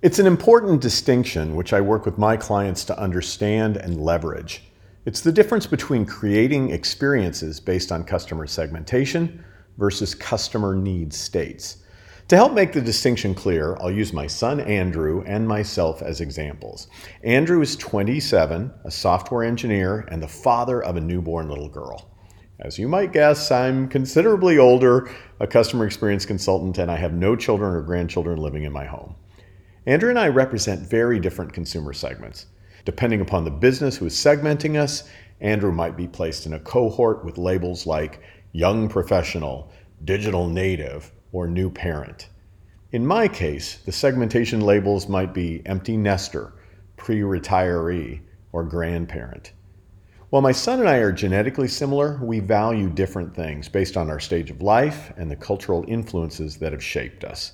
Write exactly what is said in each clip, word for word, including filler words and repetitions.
It's an important distinction which I work with my clients to understand and leverage. It's the difference between creating experiences based on customer segmentation versus customer need states. To help make the distinction clear, I'll use my son Andrew and myself as examples. Andrew is twenty-seven, a software engineer, and the father of a newborn little girl. As you might guess, I'm considerably older, a customer experience consultant, and I have no children or grandchildren living in my home. Andrew and I represent very different consumer segments. Depending upon the business who is segmenting us, Andrew might be placed in a cohort with labels like young professional, digital native, or new parent. In my case, the segmentation labels might be empty nester, pre-retiree, or grandparent. While my son and I are genetically similar, we value different things based on our stage of life and the cultural influences that have shaped us.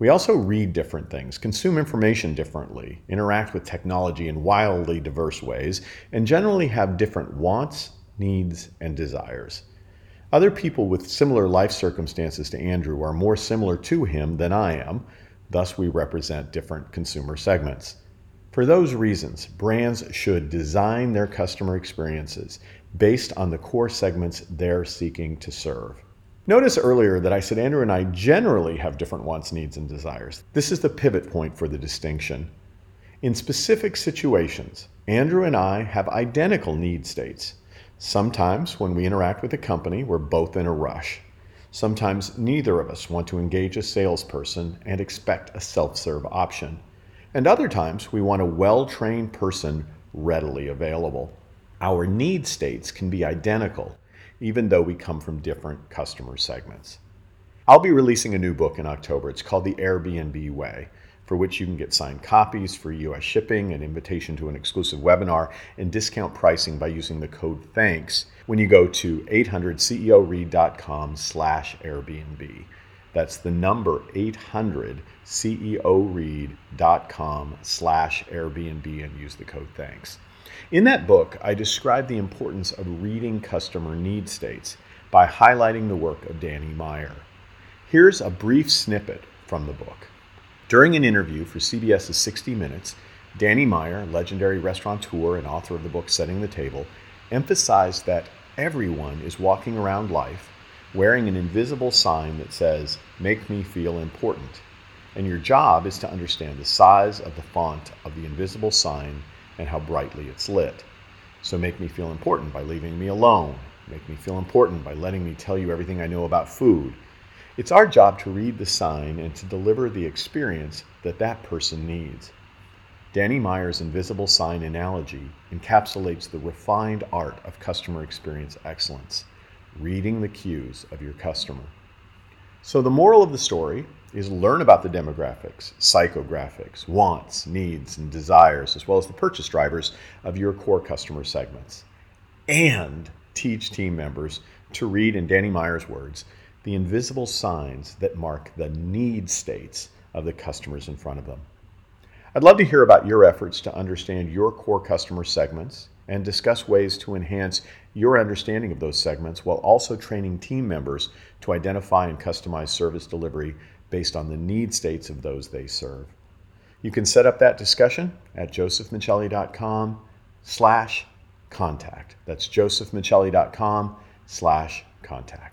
We also read different things, consume information differently, interact with technology in wildly diverse ways, and generally have different wants, needs, and desires. Other people with similar life circumstances to Andrew are more similar to him than I am, thus we represent different consumer segments. For those reasons, brands should design their customer experiences based on the core segments they're seeking to serve. Notice earlier that I said Andrew and I generally have different wants, needs, and desires. This is the pivot point for the distinction. In specific situations, Andrew and I have identical need states. Sometimes when we interact with a company, we're both in a rush. Sometimes neither of us want to engage a salesperson and expect a self-serve option. And other times we want a well-trained person readily available. Our need states can be identical, even though we come from different customer segments. I'll be releasing a new book in October. It's called The Airbnb Way, for which you can get signed copies, free U S shipping, an invitation to an exclusive webinar, and discount pricing by using the code THANKS when you go to eight hundred C E O read dot com slash Airbnb. That's the number eight hundred C E O read dot com slash Airbnb and use the code THANKS. In that book, I describe the importance of reading customer need states by highlighting the work of Danny Meyer. Here's a brief snippet from the book. During an interview for C B S's sixty minutes, Danny Meyer, legendary restaurateur and author of the book Setting the Table, emphasized that everyone is walking around life wearing an invisible sign that says, "Make me feel important." And your job is to understand the size of the font of the invisible sign and how brightly it's lit. So make me feel important by leaving me alone. Make me feel important by letting me tell you everything I know about food. It's our job to read the sign and to deliver the experience that that person needs. Danny Meyer's invisible sign analogy encapsulates the refined art of customer experience excellence, reading the cues of your customer. So the moral of the story is learn about the demographics, psychographics, wants, needs, and desires, as well as the purchase drivers of your core customer segments. And teach team members to read, in Danny Meyer's words, the invisible signs that mark the need states of the customers in front of them. I'd love to hear about your efforts to understand your core customer segments and discuss ways to enhance your understanding of those segments while also training team members to identify and customize service delivery based on the need states of those they serve. You can set up that discussion at joseph michelli dot com slash contact. That's joseph michelli dot com slash contact.